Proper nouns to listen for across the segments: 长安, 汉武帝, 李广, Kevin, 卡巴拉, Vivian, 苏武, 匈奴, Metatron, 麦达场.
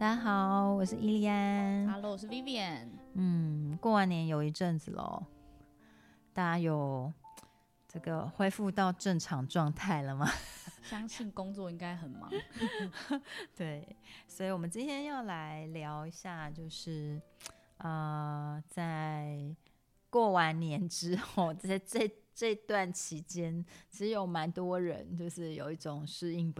大家好，我是伊利安。Hello， 我是 Vivian。过完年有一阵子咯，大家有这个恢复到正常状态了吗？相信工作应该很忙。对，所以我们今天要来聊一下，就是在过完年之后，这段期间，其实有蛮多人就是有一种适应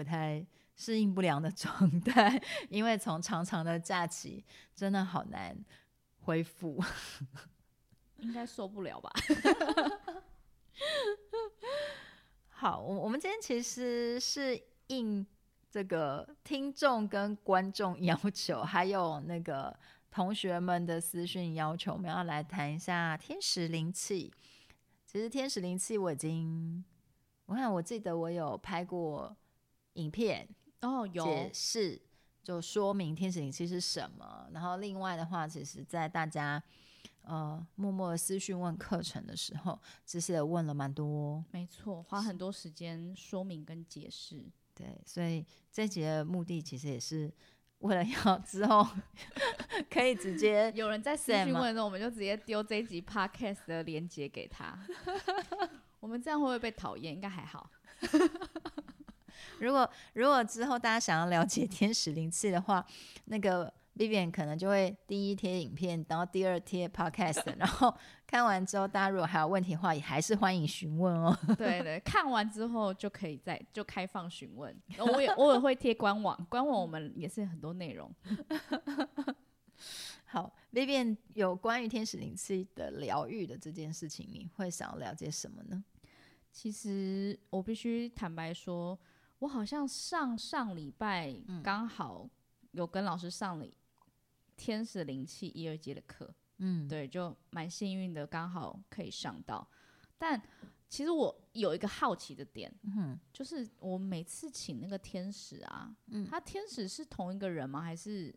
不良的状态，因为从长长的假期真的好难恢复，应该受不了吧。好，我们今天其实是应这个听众跟观众要求，还有那个同学们的私讯要求，我们要来谈一下天使灵气。其实天使灵气我记得我有拍过影片有解释，就说明天使灵气是什么。然后另外的话，其实在大家默默的私讯问课程的时候，其实也问了蛮多，没错，花很多时间说明跟解释。对，所以这集的目的其实也是为了要之后可以直接有人在私讯问的时候，我们就直接丢这一集 podcast 的连结给他。我们这样会不会被讨厌？应该还好。如果之后大家想要了解天使灵气的话，那个 Vivian 可能就会第一贴影片，然后第二贴 podcast， 然后看完之后大家如果还有问题的话，也还是欢迎询问哦。对对，看完之后就可以就开放询问。我也偶尔会贴官网，官网我们也是很多内容。好， Vivian 有关于天使灵气的疗愈的这件事情，你会想要了解什么呢？其实我必须坦白说，我好像上礼拜刚好有跟老师上了天使灵气1、2阶的课，对，就蛮幸运的，刚好可以上到。但其实我有一个好奇的点，就是我每次请那个天使啊，他天使是同一个人吗？还是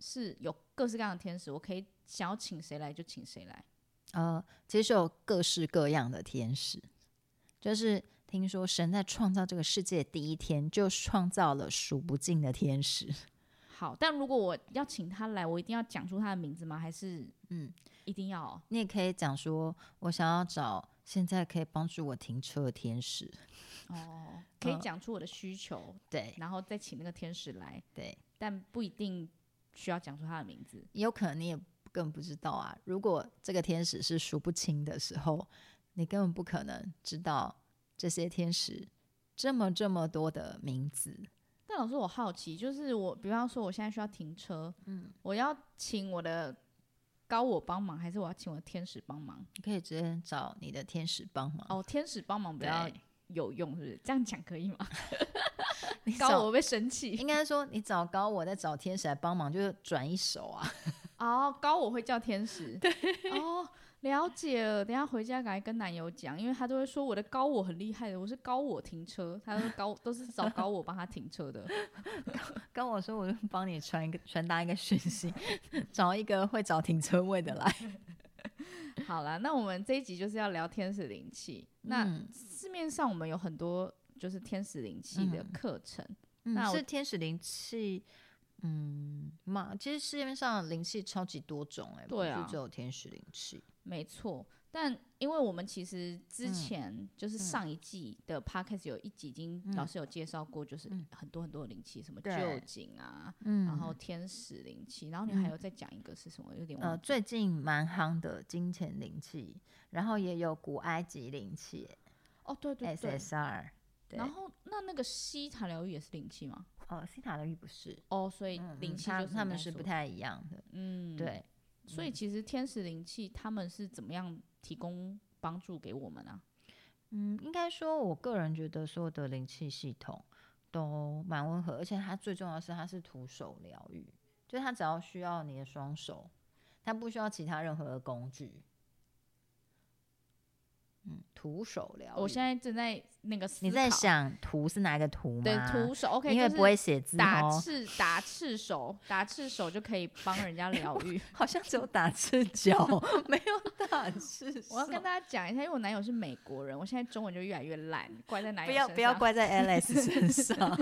是有各式各样的天使？我可以想要请谁来就请谁来？其实有各式各样的天使，就是。听说神在创造这个世界的第一天就创造了数不尽的天使。好，但如果我要请他来，我一定要讲出他的名字吗？还是一定要你也可以讲说我想要找现在可以帮助我停车的天使。可以讲出我的需求，对，然后再请那个天使来，对，但不一定需要讲出他的名字。有可能你也更不知道啊，如果这个天使是数不清的时候，你根本不可能知道这些天使这么多的名字。但老师，我好奇，就是我比方说我现在需要停车，我要请我的高我帮忙，还是我要请我的天使帮忙？你可以直接找你的天使帮忙。天使帮忙比较有用，是不是？这样讲可以吗？高我被生气。应该说你找高我再找天使来帮忙，就是转一手啊。高我会叫天使。对。了解了，等一下回家赶快跟男友讲，因为他都会说我的高我很厉害的，我是高我停车，他都是找高我帮他停车的。高我说我就帮你传达一个讯息，找一个会找停车位的来。好啦，那我们这一集就是要聊天使灵气。那市面上我们有很多就是天使灵气的课程，那是天使灵气。其实市面上灵气超级多种，对啊，不是只有天使灵气。没错，但因为我们其实之前就是上一季的 podcast 有一集已经老师有介绍过，就是很多很多灵气，什么臼井啊，然后天使灵气，然后你还有再讲一个是什么？有点忘了。最近蛮夯的金钱灵气，然后也有古埃及灵气。对对对 ，SSR。然后那个西塔疗愈也是灵气吗？西塔疗愈不是。所以灵气就是他们是不太一样的。对。所以其实天使灵气他们是怎么样提供帮助给我们啊？应该说我个人觉得所有的灵气系统都蛮温和，而且它最重要的是它是徒手疗愈，就是它只要需要你的双手，它不需要其他任何的工具。徒手疗愈。我现在正在那个思考，你在想徒是哪一个徒吗？对，徒手 OK， 因为不会写字，打赤手就可以帮人家疗愈。好像只有打赤脚，没有打赤手。我要跟大家讲一下，因为我男友是美国人，我现在中文就越来越烂，怪在男友身上，不要怪在 Alice 身上。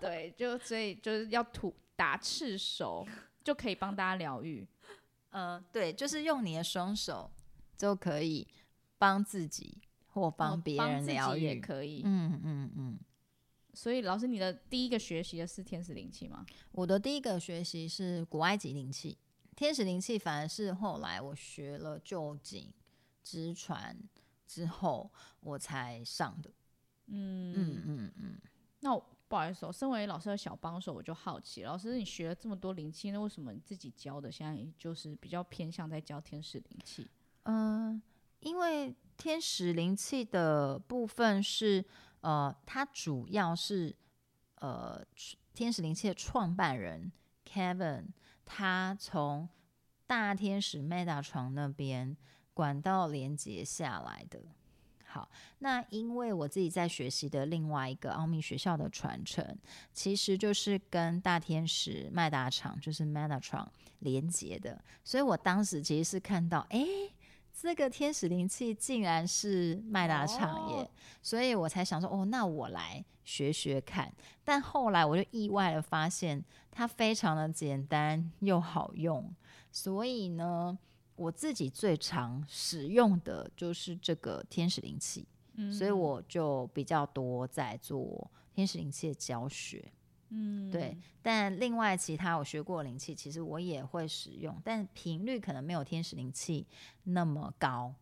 对，所以就是要打赤手就可以帮大家疗愈。对，就是用你的双手就可以帮自己或帮别人疗愈，也可以。所以老师，你的第一个学习的是天使灵气吗？我的第一个学习是古埃及灵气，天使灵气反而是后来我学了臼井、直传之后我才上的。那不好意思，身为老师的小帮手，我就好奇，老师你学了这么多灵气，那为什么你自己教的现在就是比较偏向在教天使灵气？因为天使灵气的部分是它主要是天使灵气的创办人 Kevin 他从大天使 Metatron 那边管道连接下来的。好，那因为我自己在学习的另外一个奥秘学校的传承，其实就是跟大天使麦达场就是 Metatron 连接的，所以我当时其实是看到这个天使灵气竟然是麦达场耶，所以我才想说那我来学学看。但后来我就意外的发现它非常的简单又好用，所以呢我自己最常使用的就是这个天使灵气，所以我就比较多在做天使灵气的教学。对，但另外其他我学过灵气其实我也会使用，但频率可能没有天使灵气那么高。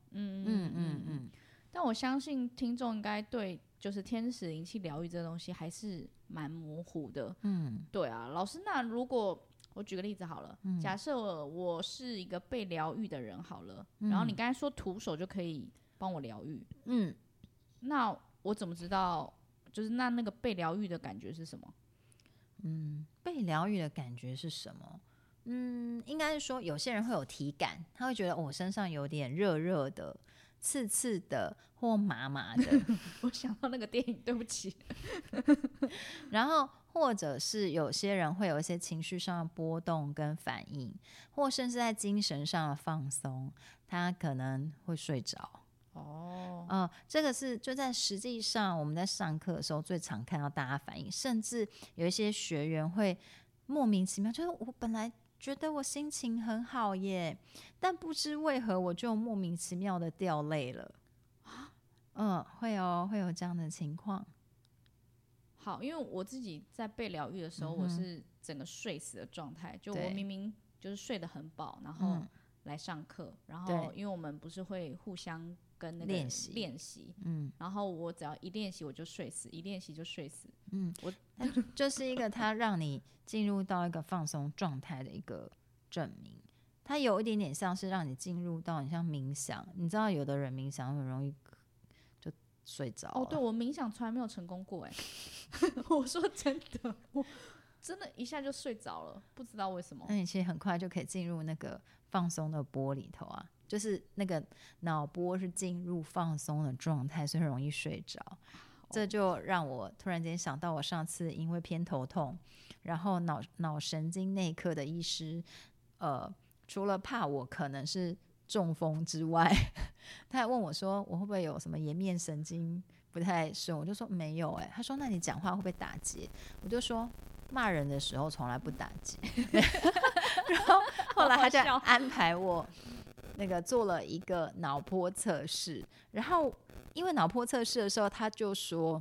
但我相信听众应该对就是天使灵气疗愈这东西还是蛮模糊的。对啊，老师，那如果我举个例子好了，假设我是一个被疗愈的人好了，然后你刚才说徒手就可以帮我疗愈，那我怎么知道就是那个被疗愈的感觉是什么？被疗愈的感觉是什么？应该是说有些人会有体感，他会觉得我身上有点热热的、刺刺的或麻麻的。我想到那个电影，对不起。然后或者是有些人会有一些情绪上的波动跟反应，或甚至在精神上的放松，他可能会睡着。这个是就在实际上我们在上课的时候最常看到大家反应，甚至有一些学员会莫名其妙，就是我本来觉得我心情很好耶，但不知为何我就莫名其妙的掉泪了。会有这样的情况。好，因为我自己在被疗愈的时候，我是整个睡死的状态，就我明明就是睡得很饱，然后来上课，然后因为我们不是会互相跟那个练习，然后我只要一练习我就睡死，一练习就睡死，我就是一个它让你进入到一个放松状态的一个证明，它有一点点像是让你进入到很像冥想，你知道有的人冥想很容易睡着。对，我冥想从来没有成功过。我说真的，我真的一下就睡着了，不知道为什么。那你其实很快就可以进入那个放松的波里头啊，就是那个脑波是进入放松的状态，所以容易睡着。这就让我突然间想到，我上次因为偏头痛，然后脑神经内科的医师，除了怕我可能是中风之外，他还问我说我会不会有什么颜面神经不太顺，我就说没有耶。他说那你讲话会不会打结，我就说骂人的时候从来不打结。然后后来他就安排我那个做了一个脑波测试，然后因为脑波测试的时候他就说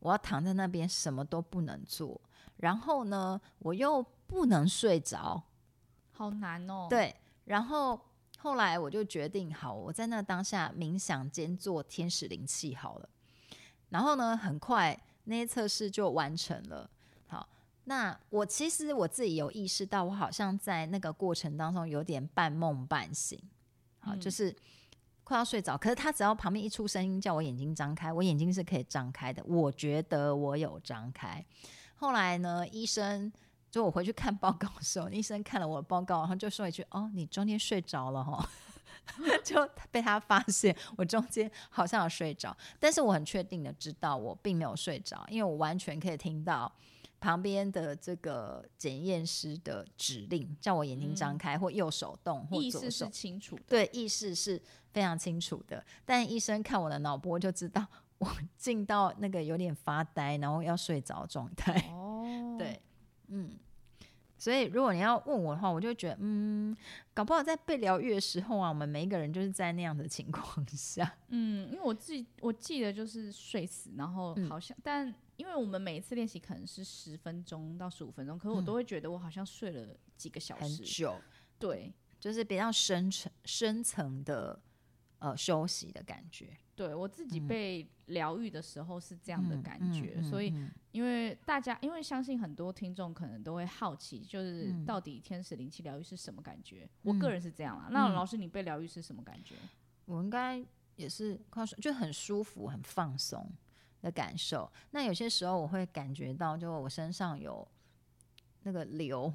我要躺在那边什么都不能做，然后呢我又不能睡着，好难哦。对，然后后来我就决定，好，我在那当下冥想兼做天使灵气好了。然后呢，很快那些测试就完成了。好，那我其实我自己有意识到，我好像在那个过程当中有点半梦半醒，好，就是快要睡着。可是他只要旁边一出声音叫我眼睛张开，我眼睛是可以张开的，我觉得我有张开。后来呢，医生。就我回去看报告的时候，医生看了我的报告，然后就说一句你中间睡着了齁。就被他发现我中间好像有睡着，但是我很确定的知道我并没有睡着，因为我完全可以听到旁边的这个检验师的指令，叫我眼睛张开或右手动或左手，意识是清楚的。对，意识是非常清楚的，但医生看我的脑波就知道我进到那个有点发呆然后要睡着的状态。对，嗯，所以如果你要问我的话，我就觉得搞不好在被疗愈的时候啊，我们每一个人就是在那样的情况下。嗯，因为我记得就是睡死，然后好像但因为我们每一次练习可能是10分钟到15分钟，可是我都会觉得我好像睡了几个小时，很久。对，就是比较深层的休息的感觉。对，我自己被疗愈的时候是这样的感觉，所以因为大家，因为相信很多听众可能都会好奇，就是到底天使灵气疗愈是什么感觉？我个人是这样啦。那老师，你被疗愈是什么感觉？我应该也是就很舒服、很放松的感受。那有些时候我会感觉到，就我身上有那个流，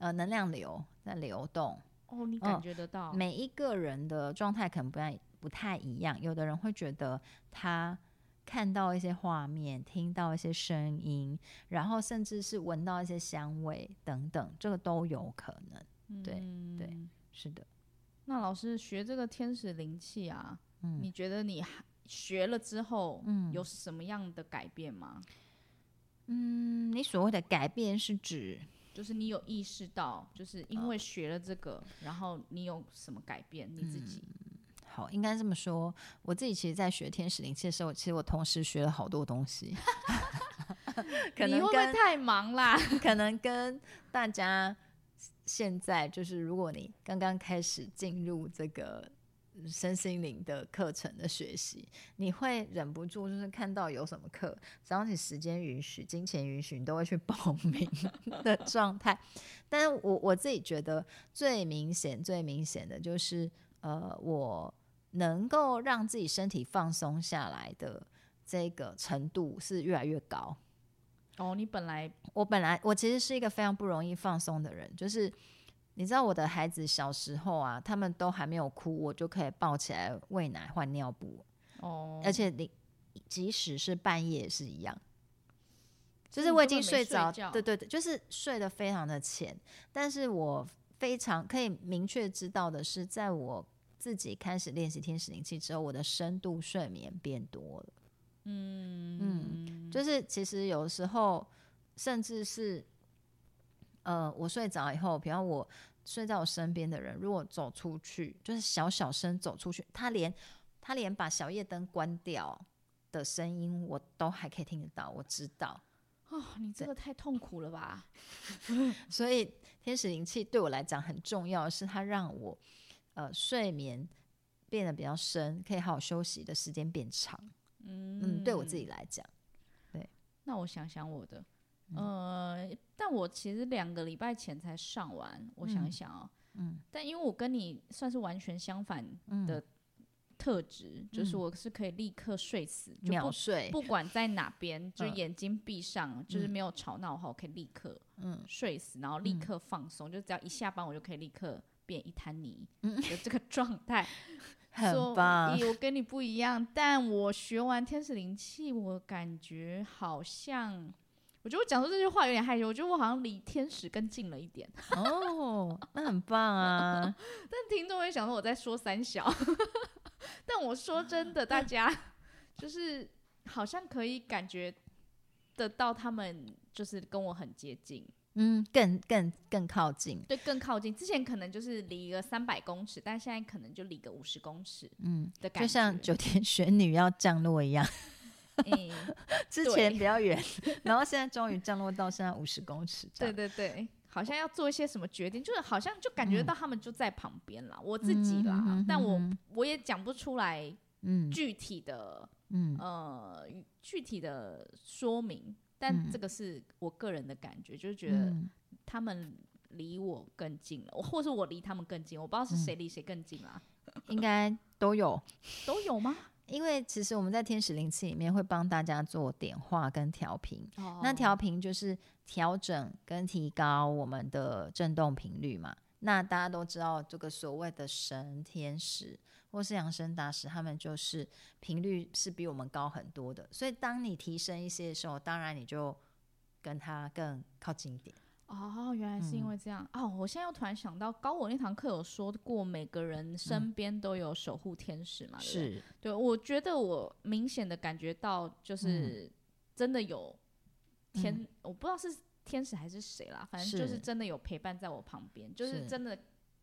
能量流在流动。哦，你感觉得到？每一个人的状态可能不太一样，有的人会觉得他看到一些画面，听到一些声音，然后甚至是闻到一些香味等等，这个都有可能。对，对，是的。那老师学这个天使灵气啊，你觉得你学了之后，有什么样的改变吗？你所谓的改变是指？就是你有意识到，就是因为学了这个，然后你有什么改变你自己？好，应该这么说，我自己其实在学天使灵气的时候，其实我同时学了好多东西。可能你会不会太忙啦？可能跟大家现在就是，如果你刚刚开始进入这个身心灵的课程的学习，你会忍不住就是看到有什么课，只要你时间允许、金钱允许，你都会去报名的状态。但是我自己觉得最明显的就是我能够让自己身体放松下来的这个程度是越来越高。哦，你我其实是一个非常不容易放松的人，就是你知道我的孩子小时候啊，他们都还没有哭，我就可以抱起来喂奶、换尿布。哦，而且你即使是半夜也是一样，就是我已经睡着，对对对，就是睡得非常的浅。但是我非常可以明确知道的是，在我自己开始练习天使灵气之后，我的深度睡眠变多了。就是其实有时候甚至是。我睡着以后，比方我睡在我身边的人，如果走出去，就是小小声走出去，他连把小夜灯关掉的声音，我都还可以听得到，我知道。哦，你这个太痛苦了吧！所以天使灵气对我来讲很重要的是，它让我睡眠变得比较深，可以好好休息的时间变长。对我自己来讲，对。那我想想我的。但我其实2个礼拜前才上完，我想一想哦，但因为我跟你算是完全相反的特质，就是我是可以立刻睡死，秒睡，不管在哪边，就眼睛闭上，就是没有吵闹的话，我可以立刻睡死，然后立刻放松，就只要一下班我就可以立刻变一滩泥的这个状态。很棒，我跟你不一样，但我学完天使灵气，我感觉好像。我觉得我讲出这句话有点害羞，我觉得我好像离天使更近了一点。哦，那很棒啊！但听众会想说我在说三小，但我说真的，大家就是好像可以感觉得到他们就是跟我很接近，更靠近，对，更靠近。之前可能就是离个300公尺，但现在可能就离个50公尺，的感觉，就像9天玄女要降落一样。之前比较远，然后现在终于降落到现在50公尺。对对对，好像要做一些什么决定，就是好像就感觉到他们就在旁边啦，我自己啦，但我也讲不出来具体的说明，但这个是我个人的感觉，就是觉得他们离我更近了，或是我离他们更近，我不知道是谁离谁更近啦，应该都有吗？因为其实我们在天使灵气里面会帮大家做点化跟调频，那调频就是调整跟提高我们的振动频率嘛。那大家都知道，这个所谓的神天使或是扬升大使，他们就是频率是比我们高很多的，所以当你提升一些的时候，当然你就跟他更靠近一点。哦，原来是因为这样。我现在又突然想到，高我那堂课有说过，每个人身边都有守护天使嘛，对不对？是。对，我觉得我明显的感觉到，就是真的有我不知道是天使还是谁啦，反正就是真的有陪伴在我旁边，就是真的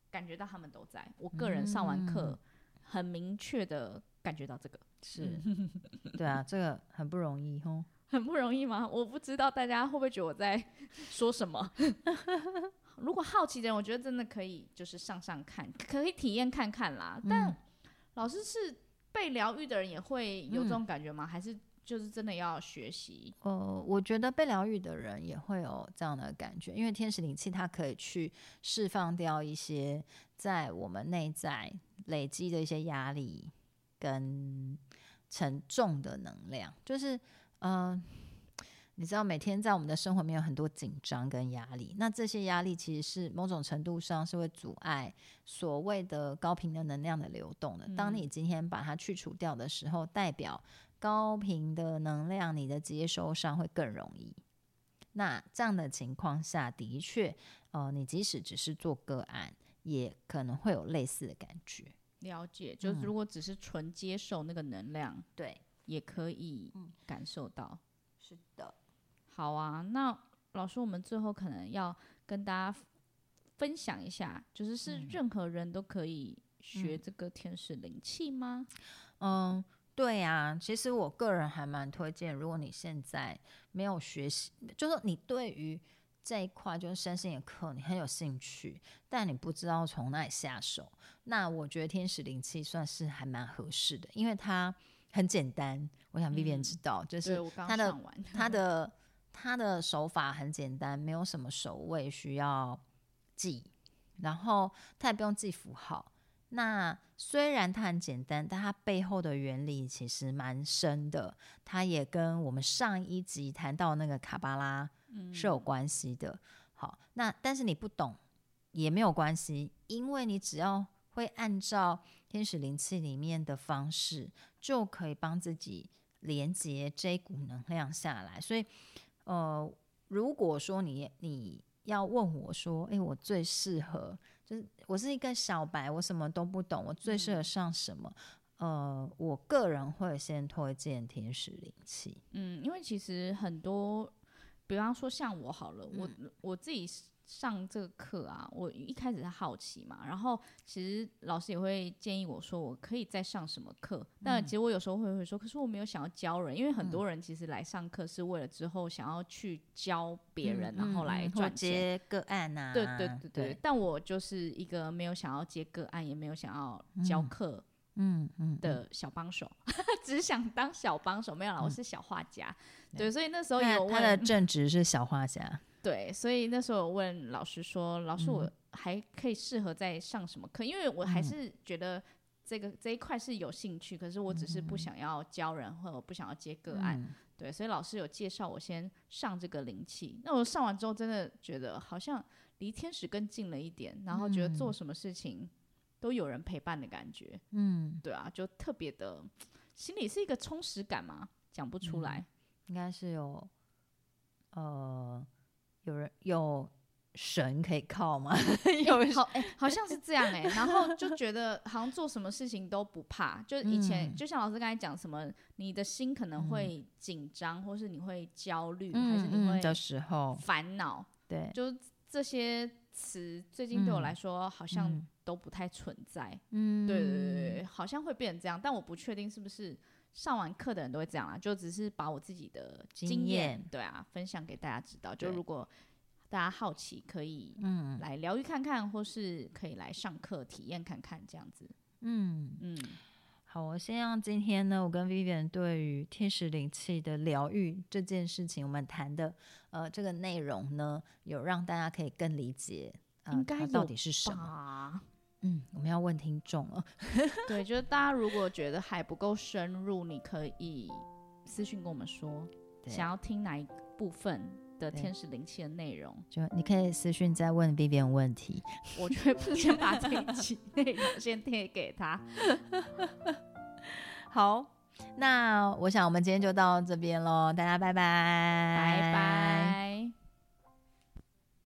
感觉到他们都在。我个人上完课很明确的感觉到这个是对啊，这个很不容易哦。很不容易吗？我不知道大家会不会觉得我在说什么如果好奇的人，我觉得真的可以就是上上看，可以体验看看啦、但老师是被疗愈的人也会有这种感觉吗？还是就是真的要学习？我觉得被疗愈的人也会有这样的感觉，因为天使灵气它可以去释放掉一些在我们内在累积的一些压力跟沉重的能量，就是你知道每天在我们的生活里面有很多紧张跟压力，那这些压力其实是某种程度上是会阻碍所谓的高频的能量的流动的。当你今天把它去除掉的时候，代表高频的能量你的接收上会更容易。那这样的情况下的确你即使只是做个案也可能会有类似的感觉。了解，就是如果只是纯接受那个能量、对，也可以感受到、是的。好啊，那老师我们最后可能要跟大家分享一下，就是是任何人都可以学这个天使灵气吗？对啊，其实我个人还蛮推荐，如果你现在没有学习，就是你对于这一块就是身心的课你很有兴趣，但你不知道从哪里下手，那我觉得天使灵气算是还蛮合适的，因为它很简单。我想 Vivian 知道、就是他的手法很简单，没有什么手位需要记，然后他也不用记符号。那虽然它很简单，但它背后的原理其实蛮深的，它也跟我们上一集谈到那个卡巴拉是有关系的。好，那但是你不懂也没有关系，因为你只要会按照天使灵气里面的方式就可以帮自己连接这股能量下来。所以如果说你要问我说我最适合，就是我是一个小白，我什么都不懂，我最适合上什么？我个人会先推荐天使灵气。因为其实很多，比方说像我好了，我自己上这个课啊，我一开始是好奇嘛，然后其实老师也会建议我说我可以再上什么课，但其实我有时候会说可是我没有想要教人，因为很多人其实来上课是为了之后想要去教别人，然后来赚钱，接个案啊，对，但我就是一个没有想要接个案也没有想要教课的小帮手只想当小帮手，没有啦，我是小画家。对，所以那时候有问他的正职是小画家，对，所以那时候我问老师说，老师我还可以适合再上什么课？因为我还是觉得这一块是有兴趣，可是我只是不想要教人，或者我不想要接个案。对，所以老师有介绍我先上这个灵气。那我上完之后真的觉得好像离天使更近了一点，然后觉得做什么事情都有人陪伴的感觉。对啊，就特别的，心里是一个充实感嘛，讲不出来。应该是有有神可以靠吗好像是这样然后就觉得好像做什么事情都不怕，就以前、就像老师刚才讲什么你的心可能会紧张、或是你会焦虑、还是你会的时候烦恼，对，就这些词最近对我来说好像都不太存在。对，好像会变成这样，但我不确定是不是上完课的人都会这样啦，就只是把我自己的经验，对啊，分享给大家知道。就如果大家好奇，可以来疗愈看看，或是可以来上课体验看看这样子。好，我先让今天呢，我跟 Vivian 对于天使灵气的疗愈这件事情，我们谈的这个内容呢，有让大家可以更理解它到底是什么。我们要问听众了对，就是大家如果觉得还不够深入，你可以私讯跟我们说想要听哪一部分的天使灵气的内容，就你可以私讯再问 Vivian 问题，我就会先把这一集内容先贴给他好，那我想我们今天就到这边咯，大家拜拜，拜拜。